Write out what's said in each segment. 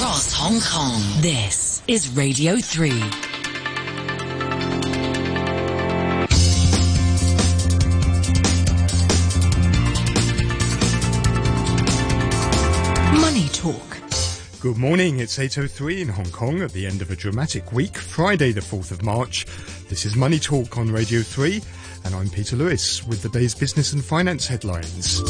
across Hong Kong. This is Radio 3. Money Talk. Good morning, it's 8:03 in Hong Kong at the end of a dramatic week, Friday the 4th of March. This is Money Talk on Radio 3, and I'm Peter Lewis with the day's business and finance headlines.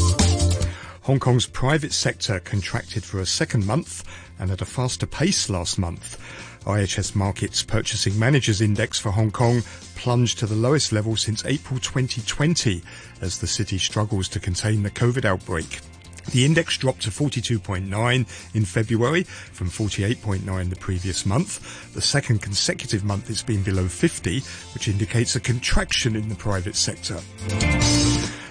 Hong Kong's private sector contracted for a second month and at a faster pace last month. IHS Markit's Purchasing Managers Index for Hong Kong plunged to the lowest level since April 2020 as the city struggles to contain the COVID outbreak. The index dropped to 42.9 in February from 48.9 the previous month. The second consecutive month it's been below 50, which indicates a contraction in the private sector.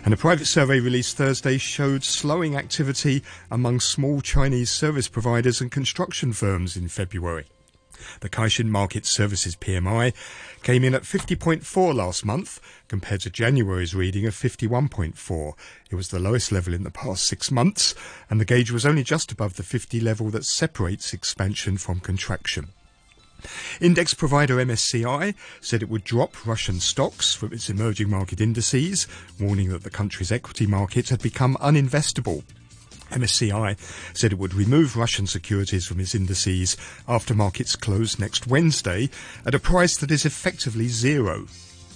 And a private survey released Thursday showed slowing activity among small Chinese service providers and construction firms in February. The Caixin Market Services PMI came in at 50.4 last month, compared to January's reading of 51.4. It was the lowest level in the past 6 months, and the gauge was only just above the 50 level that separates expansion from contraction. Index provider MSCI said it would drop Russian stocks from its emerging market indices, warning that the country's equity market had become uninvestable. MSCI said it would remove Russian securities from its indices after markets close next Wednesday at a price that is effectively zero.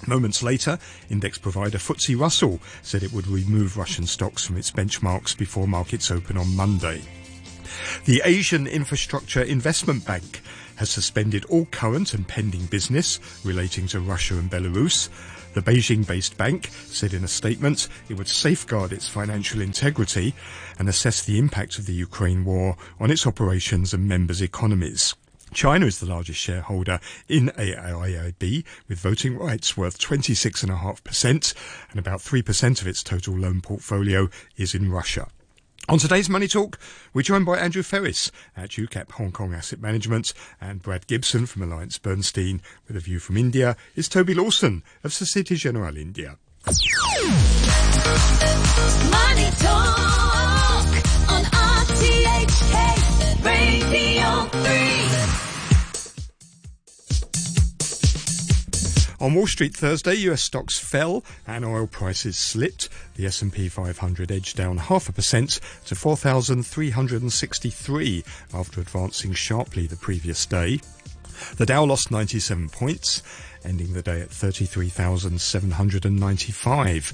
Moments later, index provider FTSE Russell said it would remove Russian stocks from its benchmarks before markets open on Monday. The Asian Infrastructure Investment Bank has suspended all current and pending business relating to Russia and Belarus. The Beijing-based bank said in a statement it would safeguard its financial integrity and assess the impact of the Ukraine war on its operations and members' economies. China is the largest shareholder in AIIB, with voting rights worth 26.5%, and about 3% of its total loan portfolio is in Russia. On today's Money Talk, we're joined by Andrew Ferris at UCAP Hong Kong Asset Management, and Brad Gibson from Alliance Bernstein. With a view from India is Toby Lawson of Societe Generale India. Money Talk on RTHK Radio 3. On Wall Street Thursday, US stocks fell and oil prices slipped. The S&P 500 edged down 0.5% to 4,363 after advancing sharply the previous day. The Dow lost 97 points, ending the day at 33,795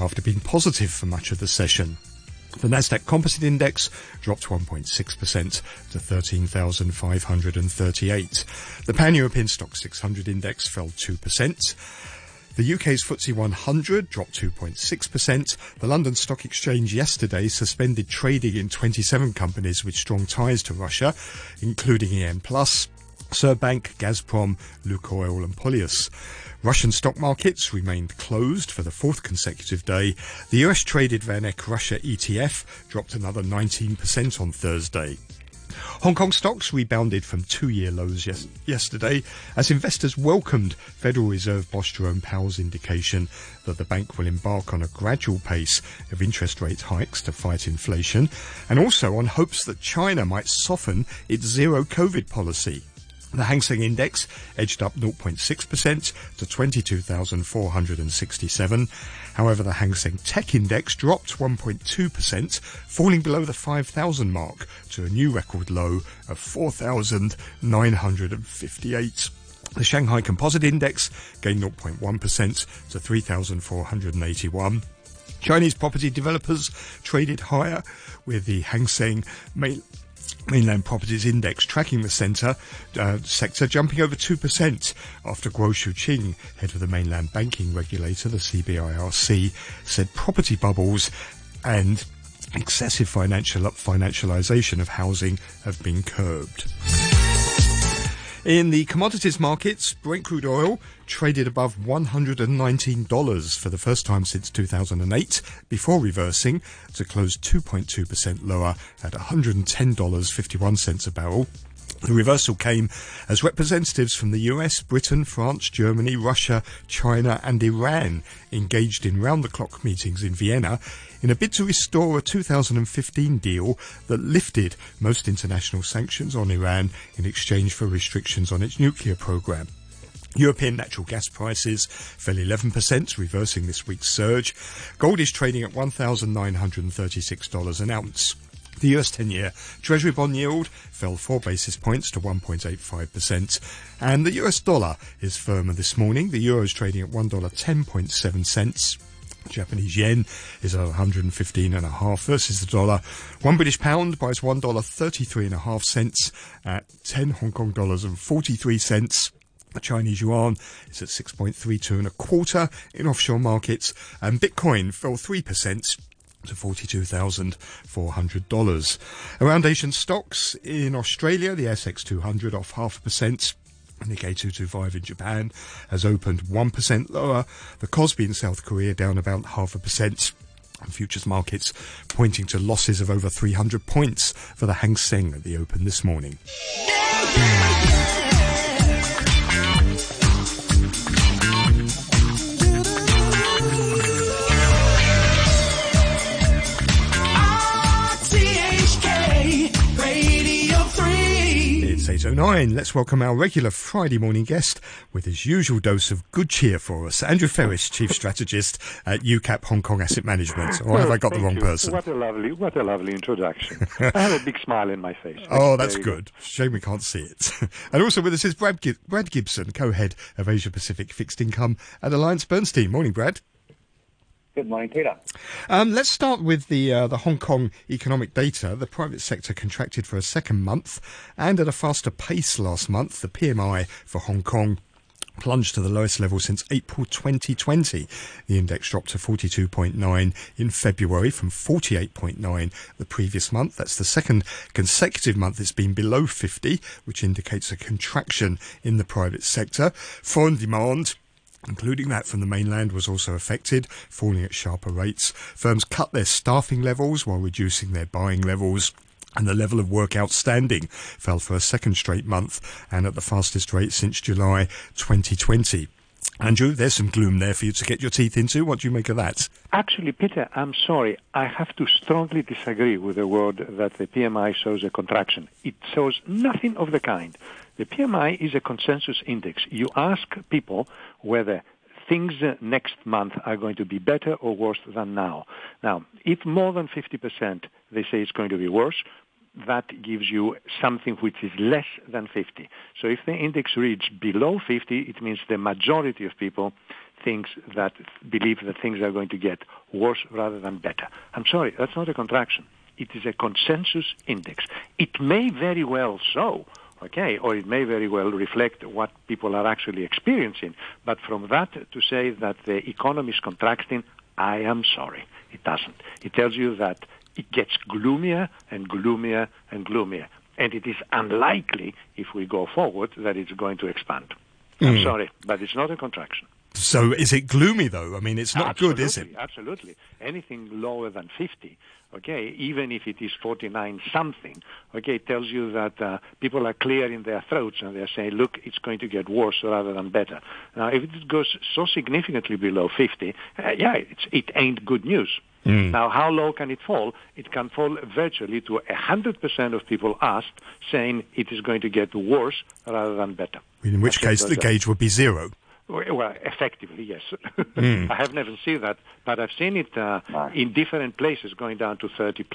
after being positive for much of the session. The Nasdaq Composite Index dropped 1.6% to 13,538. The Pan-European Stock 600 Index fell 2%. The UK's FTSE 100 dropped 2.6%. The London Stock Exchange yesterday suspended trading in 27 companies with strong ties to Russia, including En+, Sberbank, Gazprom, Lukoil and Polyus. Russian stock markets remained closed for the fourth consecutive day. The US-traded VanEck Russia ETF dropped another 19% on Thursday. Hong Kong stocks rebounded from two-year lows yesterday as investors welcomed Federal Reserve boss Jerome Powell's indication that the bank will embark on a gradual pace of interest rate hikes to fight inflation, and also on hopes that China might soften its zero-COVID policy. The Hang Seng Index edged up 0.6% to 22,467. However, the Hang Seng Tech Index dropped 1.2%, falling below the 5,000 mark to a new record low of 4,958. The Shanghai Composite Index gained 0.1% to 3,481. Chinese property developers traded higher, with the Hang Seng Mainland Properties Index tracking the sector, jumping over 2% after Guo Shuqing, head of the mainland banking regulator, the CBIRC, said property bubbles and excessive financialization of housing have been curbed. In the commodities markets, Brent crude oil traded above $119 for the first time since 2008 before reversing to close 2.2% lower at $110.51 a barrel. The reversal came as representatives from the US, Britain, France, Germany, Russia, China and Iran engaged in round-the-clock meetings in Vienna in a bid to restore a 2015 deal that lifted most international sanctions on Iran in exchange for restrictions on its nuclear program. European natural gas prices fell 11%, reversing this week's surge. Gold is trading at $1,936 an ounce. The US 10-year Treasury bond yield fell 4 basis points to 1.85%. And the US dollar is firmer this morning. The euro is trading at $1.107. Japanese yen is at 115.5 versus the dollar. One British pound buys $1.33.5 at 10 Hong Kong dollars and 43 cents. The Chinese yuan is at 6.32 and a quarter in offshore markets. And Bitcoin fell 3%. To $42,400. Around Asian stocks in Australia, the ASX 200 off 0.5%. Nikkei 225 in Japan has opened 1% lower. The Kospi in South Korea down about 0.5%. And futures markets pointing to losses of over 300 points for the Hang Seng at the open this morning. It's 8:09. Let's welcome our regular Friday morning guest with his usual dose of good cheer for us, Andrew Ferris, Chief Strategist at UCAP Hong Kong Asset Management. Or have I got the wrong person? What a lovely introduction. I have a big smile in my face. Oh, that's good. Shame we can't see it. And also with us is Brad Gibson, Co-Head of Asia Pacific Fixed Income at Alliance Bernstein. Morning, Brad. Good morning, Peter. Let's start with the Hong Kong economic data. The private sector contracted for a second month and at a faster pace last month. The PMI for Hong Kong plunged to the lowest level since April 2020. The index dropped to 42.9 in February from 48.9 the previous month. That's the second consecutive month it's been below 50, which indicates a contraction in the private sector. Foreign demand, including that from the mainland, was also affected, falling at sharper rates. Firms cut their staffing levels while reducing their buying levels, and the level of work outstanding fell for a second straight month and at the fastest rate since July 2020. Andrew, there's some gloom there for you to get your teeth into. What do you make of that? Actually, Peter, I'm sorry. I have to strongly disagree with the word that the PMI shows a contraction. It shows nothing of the kind. The PMI is a consensus index. You ask people whether things next month are going to be better or worse than now. Now, if more than 50% they say it's going to be worse, that gives you something which is less than 50. So if the index reads below 50, it means the majority of people believe that things are going to get worse rather than better. I'm sorry, that's not a contraction. It is a consensus index. It may very well so. Okay, or it may very well reflect what people are actually experiencing. But from that to say that the economy is contracting, I am sorry, it doesn't. It tells you that it gets gloomier and gloomier and gloomier. And it is unlikely, if we go forward, that it's going to expand. I'm sorry, but it's not a contraction. So is it gloomy, though? I mean, it's not good, is it? Absolutely. Anything lower than 50, okay, even if it is 49-something, okay, it tells you that people are clear in their throats and they're saying, look, it's going to get worse rather than better. Now, if it goes so significantly below 50, it ain't good news. Now, how low can it fall? It can fall virtually to 100% of people asked saying it is going to get worse rather than better. In which case, the gauge would be zero. Well, effectively, yes. I have never seen that, but I've seen it in different places going down to 30+.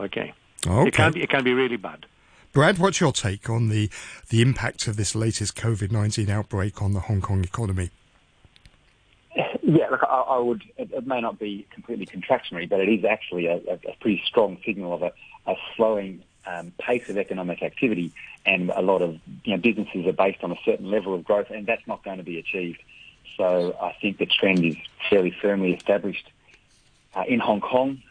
Okay. It can be really bad. Brad, what's your take on the impact of this latest COVID-19 outbreak on the Hong Kong economy? Yeah, look, I would. It may not be completely contractionary, but it is actually a pretty strong signal of a slowing pace of economic activity, and a lot of businesses are based on a certain level of growth, and that's not going to be achieved. So I think the trend is fairly firmly established in Hong Kong.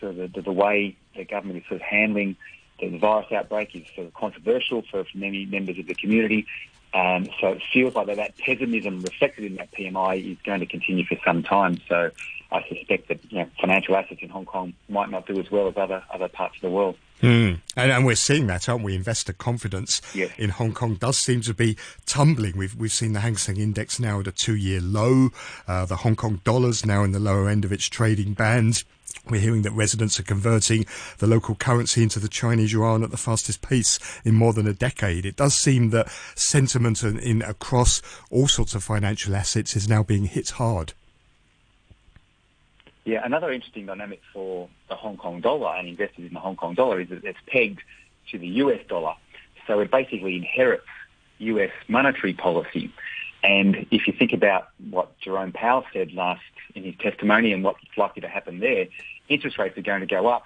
So the way the government is sort of handling the virus outbreak is sort of controversial for many members of the community. So it feels like that pessimism reflected in that PMI is going to continue for some time. So I suspect that financial assets in Hong Kong might not do as well as other parts of the world. Mm. And we're seeing that, aren't we? Investor confidence in Hong Kong does seem to be tumbling. We've seen the Hang Seng Index now at a two-year low. The Hong Kong dollar's now in the lower end of its trading band. We're hearing that residents are converting the local currency into the Chinese yuan at the fastest pace in more than a decade. It does seem that sentiment in across all sorts of financial assets is now being hit hard. Yeah, another interesting dynamic for the Hong Kong dollar and investors in the Hong Kong dollar is that it's pegged to the US dollar. So it basically inherits US monetary policy. And if you think about what Jerome Powell said last in his testimony and what's likely to happen there, interest rates are going to go up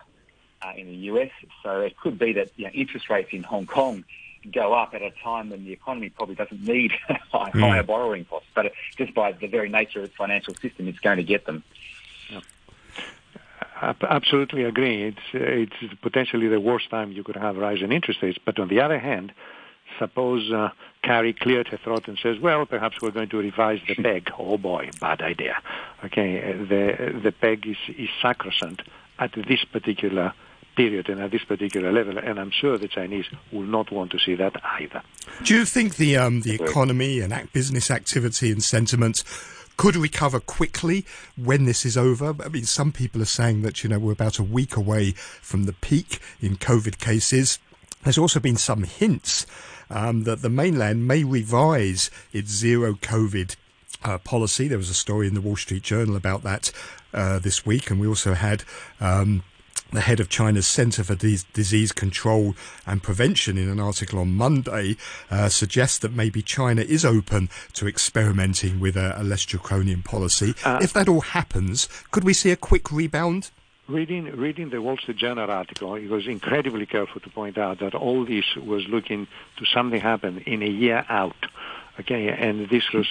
in the US. So it could be that interest rates in Hong Kong go up at a time when the economy probably doesn't need higher borrowing costs. But just by the very nature of its financial system, it's going to get them. Yeah. I absolutely agree. It's potentially the worst time you could have a rise in interest rates. But on the other hand, suppose Carrie cleared her throat and says, well, perhaps we're going to revise the peg. Oh, boy, bad idea. Okay, the peg is sacrosanct at this particular period and at this particular level, and I'm sure the Chinese will not want to see that either. Do you think the economy and business activity and sentiment could recover quickly when this is over? I mean, some people are saying that, we're about a week away from the peak in COVID cases. There's also been some hints that the mainland may revise its zero-COVID policy. There was a story in the Wall Street Journal about that this week, and we also had the head of China's Center for Disease Control and Prevention in an article on Monday suggest that maybe China is open to experimenting with a less draconian policy. If that all happens, could we see a quick rebound? Reading the Wall Street Journal article, it was incredibly careful to point out that all this was looking to something happen in a year out. Okay, and this was,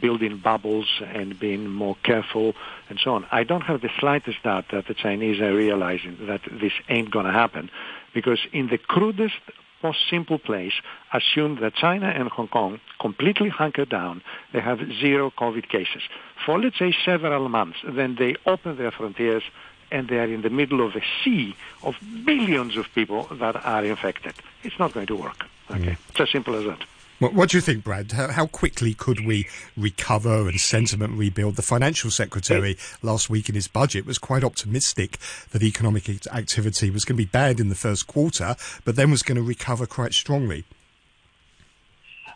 building bubbles and being more careful and so on. I don't have the slightest doubt that the Chinese are realizing that this ain't going to happen, because in the crudest, most simple place, assume that China and Hong Kong completely hunker down. They have zero COVID cases for, let's say, several months. Then they open their frontiers, and they are in the middle of a sea of billions of people that are infected. It's not going to work. Okay, it's as simple as that. Well, what do you think, Brad? How quickly could we recover and sentiment rebuild? The financial secretary last week in his budget was quite optimistic that economic activity was going to be bad in the first quarter, but then was going to recover quite strongly.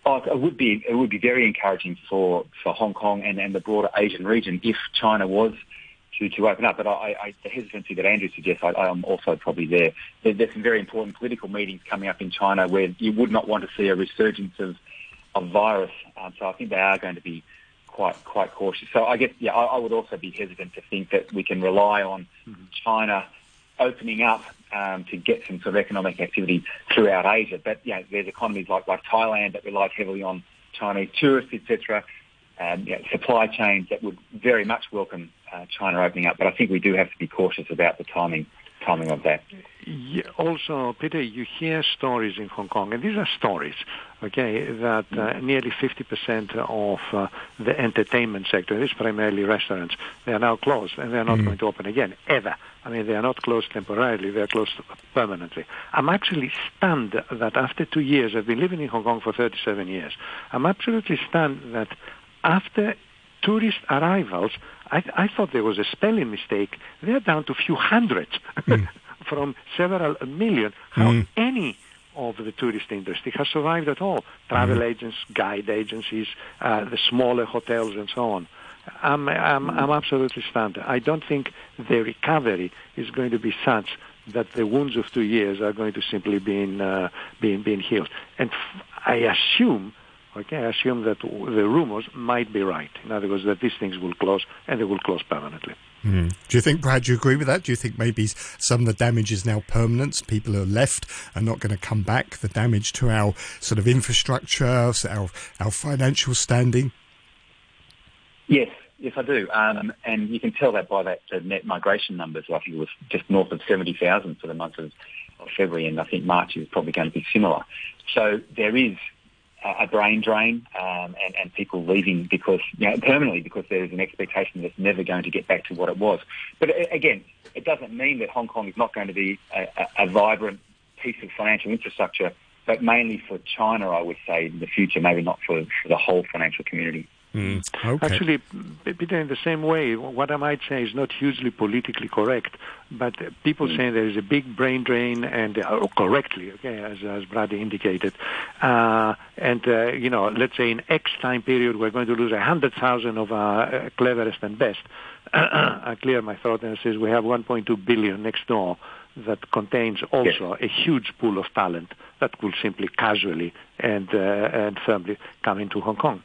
Oh, it would be very encouraging for Hong Kong and the broader Asian region if China was to open up, but the hesitancy that Andrew suggests, I'm also probably there. There's some very important political meetings coming up in China where you would not want to see a resurgence of virus. So I think they are going to be quite cautious. So I guess, I would also be hesitant to think that we can rely on China opening up to get some sort of economic activity throughout Asia. But there's economies like Thailand that relied heavily on Chinese tourists, etc. Supply chains that would very much welcome China opening up, but I think we do have to be cautious about the timing of that. Yeah, also, Peter, you hear stories in Hong Kong, and these are stories, that nearly 50% of the entertainment sector, this is primarily restaurants, they are now closed, and they are not going to open again, ever. I mean, they are not closed temporarily, they are closed permanently. I'm actually stunned that after 2 years, I've been living in Hong Kong for 37 years, I'm absolutely stunned that after tourist arrivals, I thought there was a spelling mistake. They're down to a few hundreds from several million. How any of the tourist industry has survived at all? Travel agents, guide agencies, the smaller hotels and so on. I'm absolutely stunned. I don't think the recovery is going to be such that the wounds of 2 years are going to simply being healed. And I assume that the rumors might be right. In other words, that these things will close, and they will close permanently. Mm. Do you think, Brad, do you agree with that? Do you think maybe some of the damage is now permanent? People who are left are not going to come back. The damage to our sort of infrastructure, our financial standing? Yes, I do. And you can tell that by the net migration numbers. I think it was just north of 70,000 for the month of February, and I think March is probably going to be similar. So there is a brain drain and people leaving because, you know, permanently because there's an expectation that's never going to get back to what it was. But again, it doesn't mean that Hong Kong is not going to be a vibrant piece of financial infrastructure, but mainly for China, I would say, in the future, maybe not for the whole financial community. Mm, okay. Actually, Peter, in the same way, what I might say is not hugely politically correct, but people say there is a big brain drain, and correctly, okay, as Brad indicated, you know, let's say in X time period we're going to lose 100,000 of our cleverest and best. I clear my throat and says we have 1.2 billion next door that contains also a huge pool of talent that will simply casually and firmly come into Hong Kong.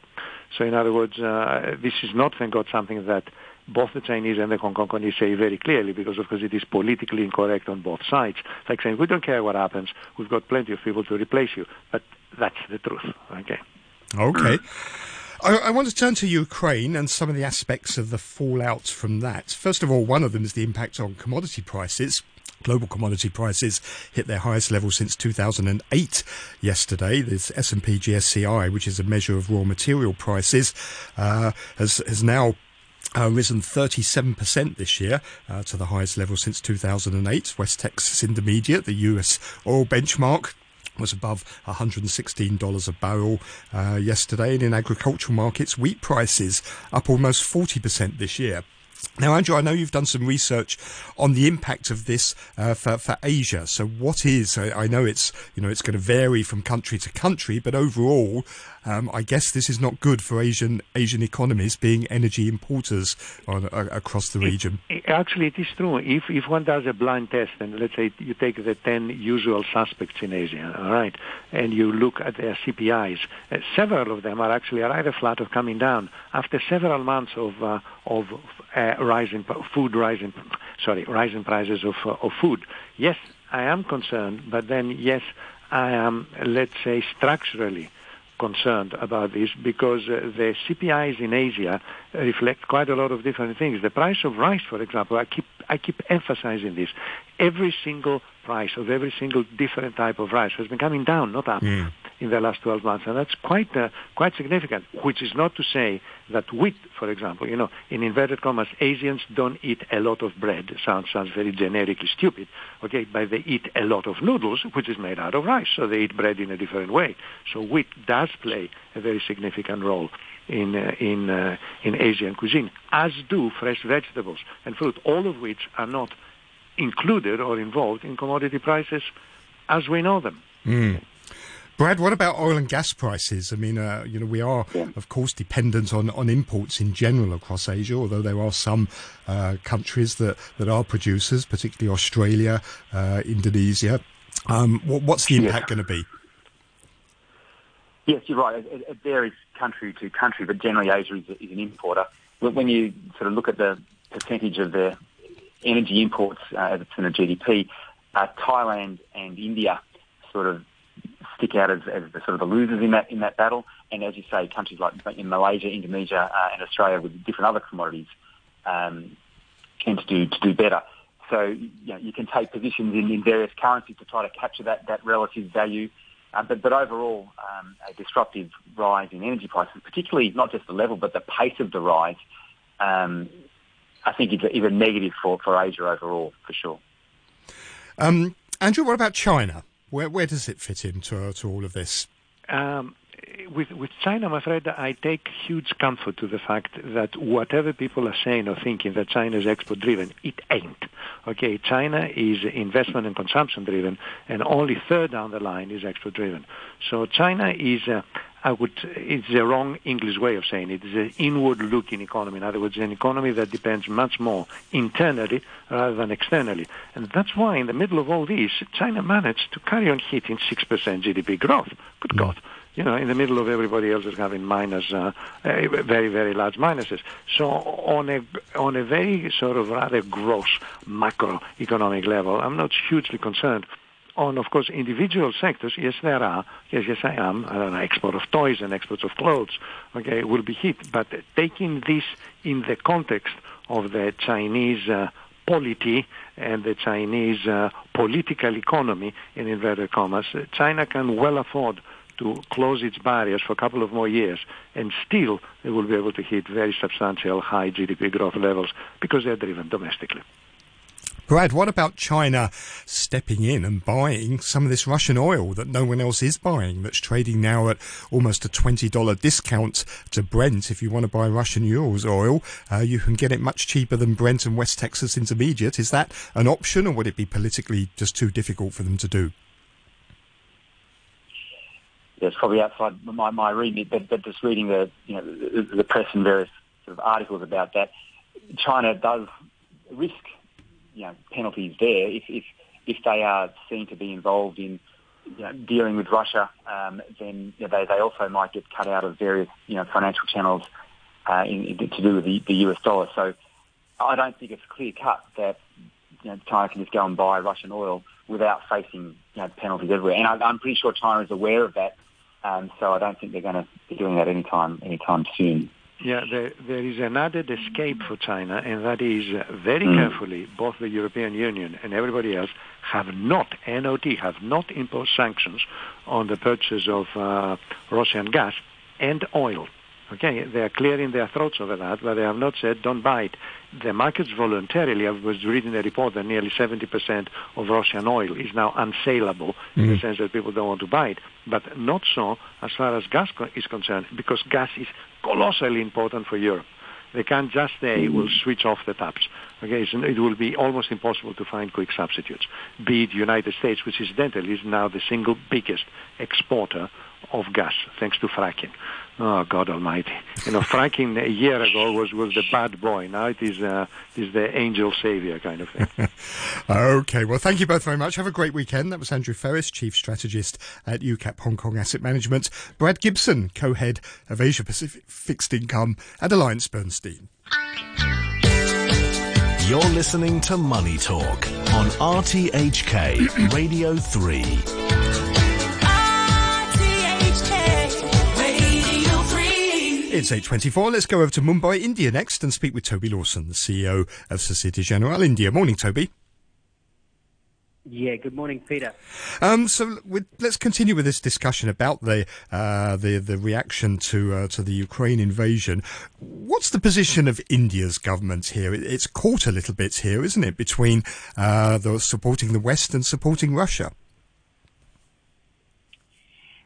So in other words, this is not, thank God, something that both the Chinese and the Hong Kongers say very clearly, because of course it is politically incorrect on both sides. It's like saying, we don't care what happens, we've got plenty of people to replace you. But that's the truth, okay? Okay. I want to turn to Ukraine and some of the aspects of the fallout from that. First of all, one of them is the impact on commodity prices. Global commodity prices hit their highest level since 2008 yesterday. This S&P GSCI, which is a measure of raw material prices, has now risen 37% this year to the highest level since 2008. West Texas Intermediate, the US oil benchmark, was above $116 a barrel yesterday. And in agricultural markets, wheat prices up almost 40% this year. Now, Andrew, I know you've done some research on the impact of this for Asia. So what is, I know it's, you know, it's going to vary from country to country, but overall, I guess this is not good for Asian economies being energy importers across the region. Actually, it is true. If one does a blind test, and let's say you take the 10 usual suspects in Asia, all right, and you look at their CPIs, several of them are either flat or coming down after several months of rising prices of food. Yes, I am concerned, but then yes, I am, let's say, structurally concerned about this, because the CPIs in Asia reflect quite a lot of different things. The price of rice, for example, I keep emphasizing this. Every single price of every single different type of rice has been coming down, not up, in the last 12 months, and that's quite significant. Which is not to say that wheat, for example, you know, in inverted commas, Asians don't eat a lot of bread. Sounds very generically stupid, okay? But they eat a lot of noodles, which is made out of rice, so they eat bread in a different way. So wheat does play a very significant role in Asian cuisine, as do fresh vegetables and fruit, all of which are not included or involved in commodity prices as we know them. Mm. Brad, what about oil and gas prices? I mean, you know, we are, of course, dependent on imports in general across Asia, although there are some countries that are producers, particularly Australia, Indonesia. What's the impact going to be? Yes, you're right. It varies country to country, but generally Asia is an importer. But when you sort of look at the percentage of their energy imports as a percent of GDP, Thailand and India sort of stick out as the sort of the losers in that battle, and as you say, countries like in Malaysia, Indonesia, and Australia with different other commodities tend to do better. So you can take positions in various currencies to try to capture that relative value, but overall, a disruptive rise in energy prices, particularly not just the level but the pace of the rise, I think is a negative for Asia overall for sure. Andrew, what about China? Where does it fit into all of this? With China, I'm afraid I take huge comfort to the fact that whatever people are saying or thinking that China is export-driven, it ain't. Okay, China is investment and consumption-driven, and only third down the line is export-driven. So China is... it's the wrong English way of saying it. It's an inward-looking economy. In other words, an economy that depends much more internally rather than externally. And that's why, in the middle of all this, China managed to carry on hitting 6% GDP growth. Good God. You know, in the middle of everybody else is having very, very large minuses. So on a very sort of rather gross macroeconomic level, I'm not hugely concerned. On, of course, individual sectors, yes, there are. Yes, I am. I don't know, export of toys and exports of clothes, okay, will be hit. But taking this in the context of the Chinese polity and the Chinese political economy, in inverted commas, China can well afford to close its barriers for a couple of more years, and still they will be able to hit very substantial high GDP growth levels because they're driven domestically. Brad, what about China stepping in and buying some of this Russian oil that no one else is buying, that's trading now at almost a $20 discount to Brent? If you want to buy Russian oil, you can get it much cheaper than Brent and West Texas Intermediate. Is that an option, or would it be politically just too difficult for them to do? Yeah, it's probably outside my remit, but just reading the press and various sort of articles about that, China does risk penalties there if they are seen to be involved in dealing with Russia, then they also might get cut out of various financial channels to do with the US dollar. So I don't think it's clear cut that China can just go and buy Russian oil without facing penalties everywhere. And I'm pretty sure China is aware of that, so I don't think they're going to be doing that anytime soon. Yeah, there is an added escape for China, and that is very carefully both the European Union and everybody else have not imposed sanctions on the purchase of Russian gas and oil. Okay, they are clearing their throats over that, but they have not said don't buy it. The markets voluntarily, I was reading a report that nearly 70% of Russian oil is now unsaleable in the sense that people don't want to buy it, but not so as far as gas is concerned, because gas is colossally important for Europe. They can't just say we'll switch off the taps. Okay, so it will be almost impossible to find quick substitutes, be it United States, which incidentally is now the single biggest exporter of gas, thanks to fracking. Oh, God almighty. Fracking a year ago was the bad boy. Now it is the angel savior kind of thing. Okay. Well, thank you both very much. Have a great weekend. That was Andrew Ferris, Chief Strategist at UCAP Hong Kong Asset Management. Brad Gibson, Co-Head of Asia Pacific Fixed Income at Alliance Bernstein. You're listening to Money Talk on RTHK Radio 3. It's 8:24. Let's go over to Mumbai, India next and speak with Toby Lawson, the CEO of Societe Generale India. Morning, Toby. Yeah, good morning, Peter. Let's continue with this discussion about the reaction to the Ukraine invasion. What's the position of India's government here? It's caught a little bit here, isn't it, between supporting the West and supporting Russia?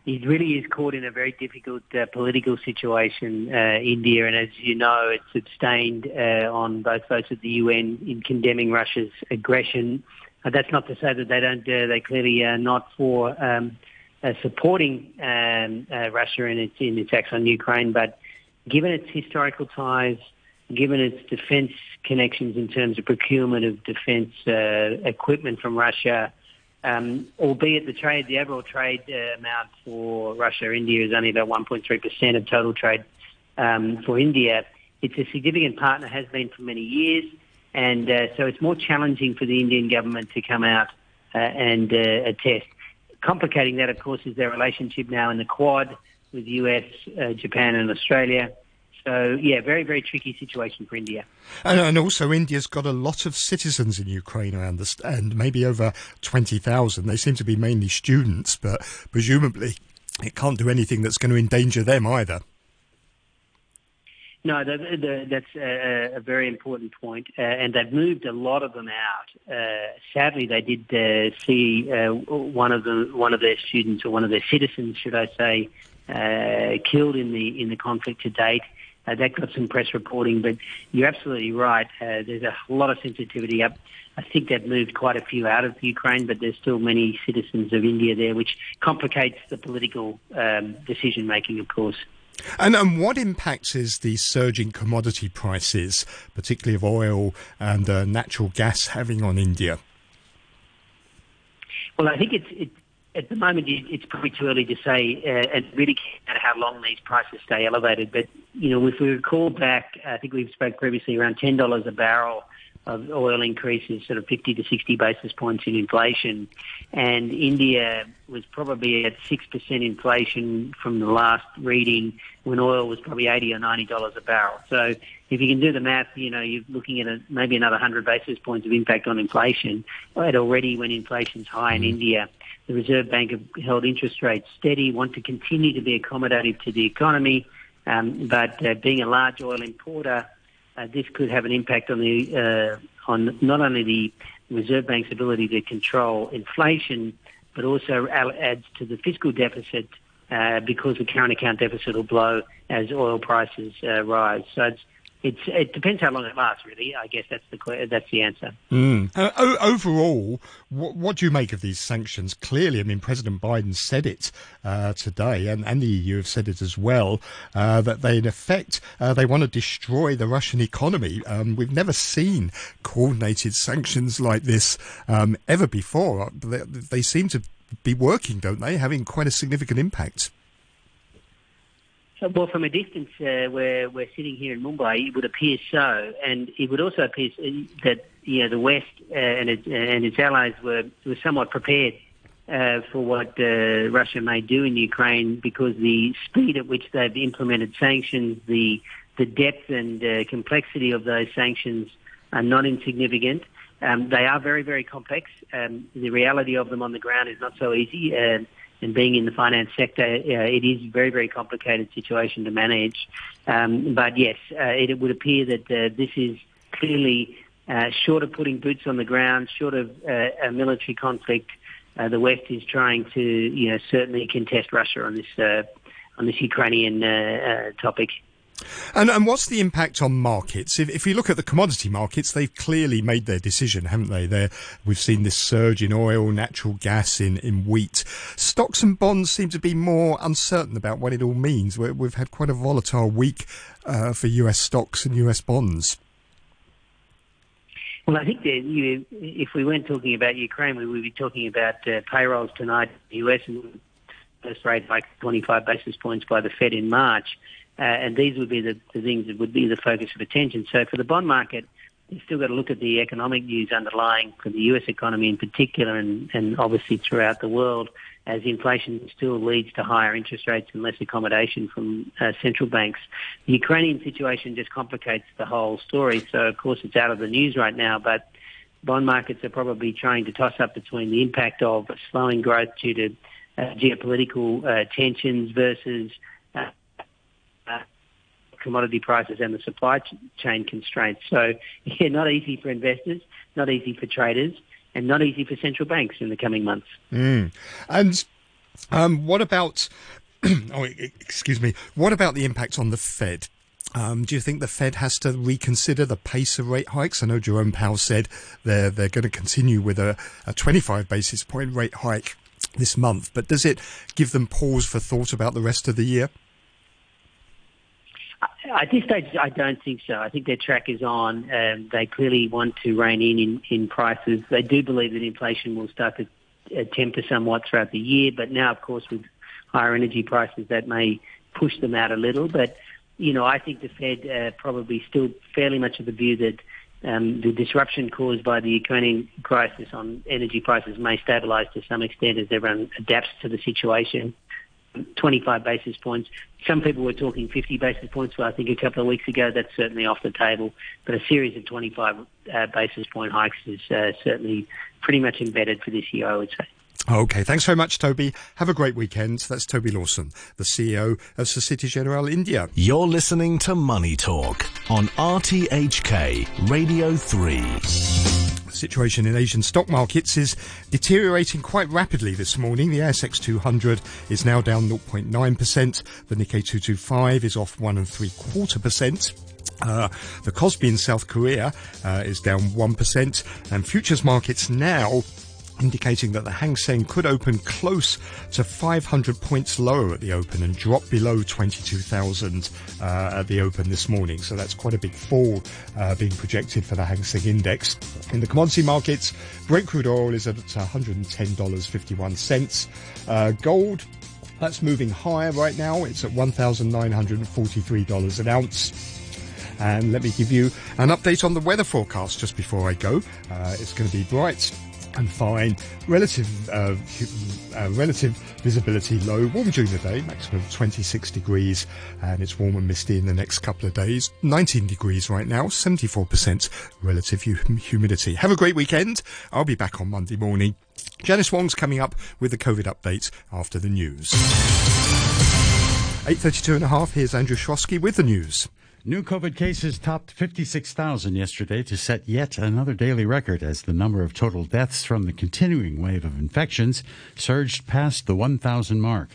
It really is caught in a very difficult political situation, India, and as you know, it abstained on both votes of the UN in condemning Russia's aggression. That's not to say that they don't; they clearly are not for supporting Russia in its attacks on Ukraine. But given its historical ties, given its defence connections in terms of procurement of defence equipment from Russia. Albeit the overall trade amount for Russia, India is only about 1.3% of total trade for India. It's a significant partner, has been for many years, and so it's more challenging for the Indian government to come out and attest. Complicating that, of course, is their relationship now in the Quad with US, Japan and Australia. So, yeah, very, very tricky situation for India. And also India's got a lot of citizens in Ukraine, I understand, maybe over 20,000. They seem to be mainly students, but presumably it can't do anything that's going to endanger them either. No, that's a very important point. And they've moved a lot of them out. Sadly, they did see one of their students, or one of their citizens, should I say, killed in the conflict to date. That got some press reporting, but you're absolutely right. There's a lot of sensitivity up. I think they've moved quite a few out of Ukraine, but there's still many citizens of India there, which complicates the political decision-making, of course. And what impacts is the surge in commodity prices, particularly of oil and natural gas, having on India? Well, I think at the moment, it's probably too early to say, and really can't matter how long these prices stay elevated. But, if we recall back, I think we've spoke previously around $10 a barrel of oil increases, sort of 50 to 60 basis points in inflation. And India was probably at 6% inflation from the last reading when oil was probably $80 or $90 a barrel. So if you can do the math, you're looking at maybe another 100 basis points of impact on inflation already when inflation's high in India. The Reserve Bank have held interest rates steady, want to continue to be accommodative to the economy, but being a large oil importer, this could have an impact on the on not only the Reserve Bank's ability to control inflation, but also adds to the fiscal deficit because the current account deficit will blow as oil prices rise. So it depends how long it lasts, really. I guess that's the answer. Overall, what do you make of these sanctions? Clearly, I mean, President Biden said it today, and the EU have said it as well, that they, in effect, they want to destroy the Russian economy. We've never seen coordinated sanctions like this ever before. They seem to be working, don't they? Having quite a significant impact. Well, from a distance where we're sitting here in Mumbai, it would appear so, and it would also appear that the West and its allies were somewhat prepared for what Russia may do in Ukraine, because the speed at which they've implemented sanctions, the depth and complexity of those sanctions are not insignificant. They are very, very complex. The reality of them on the ground is not so easy. And being in the finance sector, it is a very, very complicated situation to manage. But yes, it would appear that this is clearly short of putting boots on the ground, short of a military conflict. The West is trying to, certainly contest Russia on this Ukrainian topic. And what's the impact on markets? If you look at the commodity markets, they've clearly made their decision, haven't they? We've seen this surge in oil, natural gas, in wheat. Stocks and bonds seem to be more uncertain about what it all means. We've had quite a volatile week for US stocks and US bonds. Well, I think that if we weren't talking about Ukraine, we would be talking about payrolls tonight in the US, and first rate hike 25 basis points by the Fed in March. And these would be the things that would be the focus of attention. So for the bond market, you've still got to look at the economic news underlying for the US economy in particular, and obviously throughout the world, as inflation still leads to higher interest rates and less accommodation from central banks. The Ukrainian situation just complicates the whole story. So, of course, it's out of the news right now, but bond markets are probably trying to toss up between the impact of slowing growth due to geopolitical tensions versus commodity prices and the supply chain constraints. So, yeah, not easy for investors, not easy for traders, and not easy for central banks in the coming months. And what about, what about the impact on the Fed? Do you think the Fed has to reconsider the pace of rate hikes? I know Jerome Powell said they're going to continue with a 25 basis point rate hike this month, but does it give them pause for thought about the rest of the year? At this stage, I don't think so. I think their track is on. They clearly want to rein in prices. They do believe that inflation will start to temper somewhat throughout the year, but now, of course, with higher energy prices, that may push them out a little. But, I think the Fed probably still fairly much of the view that the disruption caused by the Ukrainian crisis on energy prices may stabilise to some extent as everyone adapts to the situation. 25 basis points. Some people were talking 50 basis points, but I think a couple of weeks ago that's certainly off the table. But a series of 25 basis point hikes is certainly pretty much embedded for this year, I would say. Okay, thanks very much, Toby. Have a great weekend. That's Toby Lawson, the CEO of Societe Generale India. You're listening to Money Talk on RTHK Radio 3. The situation in Asian stock markets is deteriorating quite rapidly this morning. The ASX 200 is now down 0.9%. The Nikkei 225 is off 1.75%. The Kospi in South Korea is down 1%. And futures markets now indicating that the Hang Seng could open close to 500 points lower at the open and drop below 22,000 at the open this morning. So that's quite a big fall being projected for the Hang Seng Index. In the commodity markets, Brent crude oil is at $110.51. Gold, that's moving higher right now. It's at $1,943 an ounce. And let me give you an update on the weather forecast just before I go. It's going to be bright and find relative visibility low, warm during the day, maximum 26 degrees, and it's warm and misty in the next couple of days. 19 degrees right now, 74% relative humidity. Have a great weekend. I'll be back on Monday morning. Janice Wong's coming up with the COVID update after the news. 8:32 and a half, here's Andrew Shosky with the news. New COVID cases topped 56,000 yesterday to set yet another daily record as the number of total deaths from the continuing wave of infections surged past the 1,000 mark.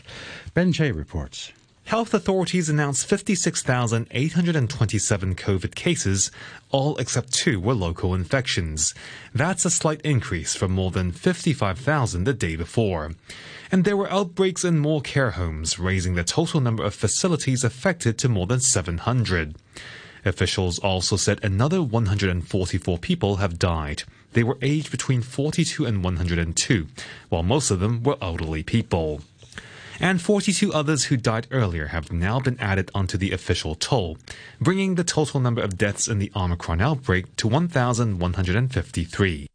Ben Che reports. Health authorities announced 56,827 COVID cases. All except 2 were local infections. That's a slight increase from more than 55,000 the day before. And there were outbreaks in more care homes, raising the total number of facilities affected to more than 700. Officials also said another 144 people have died. They were aged between 42 and 102, while most of them were elderly people. And 42 others who died earlier have now been added onto the official toll, bringing the total number of deaths in the Omicron outbreak to 1,153.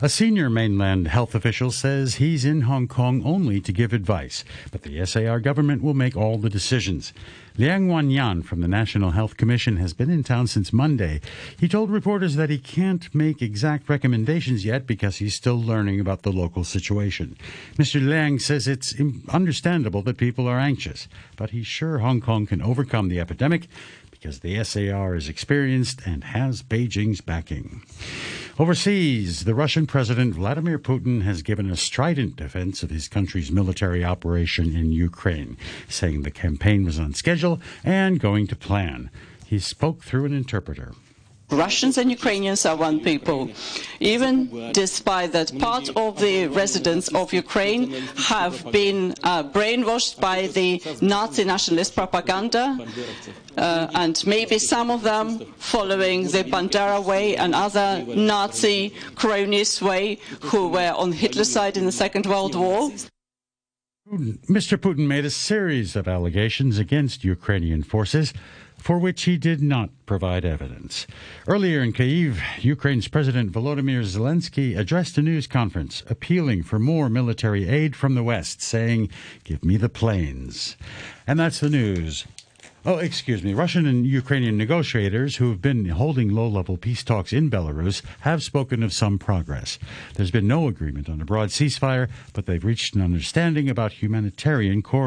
A senior mainland health official says he's in Hong Kong only to give advice, but the SAR government will make all the decisions. Liang Wanyan from the National Health Commission has been in town since Monday. He told reporters that he can't make exact recommendations yet because he's still learning about the local situation. Mr. Liang says it's understandable that people are anxious, but he's sure Hong Kong can overcome the epidemic because the SAR is experienced and has Beijing's backing. Overseas, the Russian President Vladimir Putin has given a strident defense of his country's military operation in Ukraine, saying the campaign was on schedule and going to plan. He spoke through an interpreter. Russians and Ukrainians are one people, even despite that part of the residents of Ukraine have been brainwashed by the Nazi nationalist propaganda, and maybe some of them following the Bandera way and other Nazi cronies' way who were on Hitler's side in the Second World War. Mr. Putin made a series of allegations against Ukrainian forces, for which he did not provide evidence. Earlier in Kyiv, Ukraine's President Volodymyr Zelensky addressed a news conference appealing for more military aid from the West, saying, "Give me the planes." And that's the news. Oh, excuse me. Russian and Ukrainian negotiators who have been holding low-level peace talks in Belarus have spoken of some progress. There's been no agreement on a broad ceasefire, but they've reached an understanding about humanitarian corridors.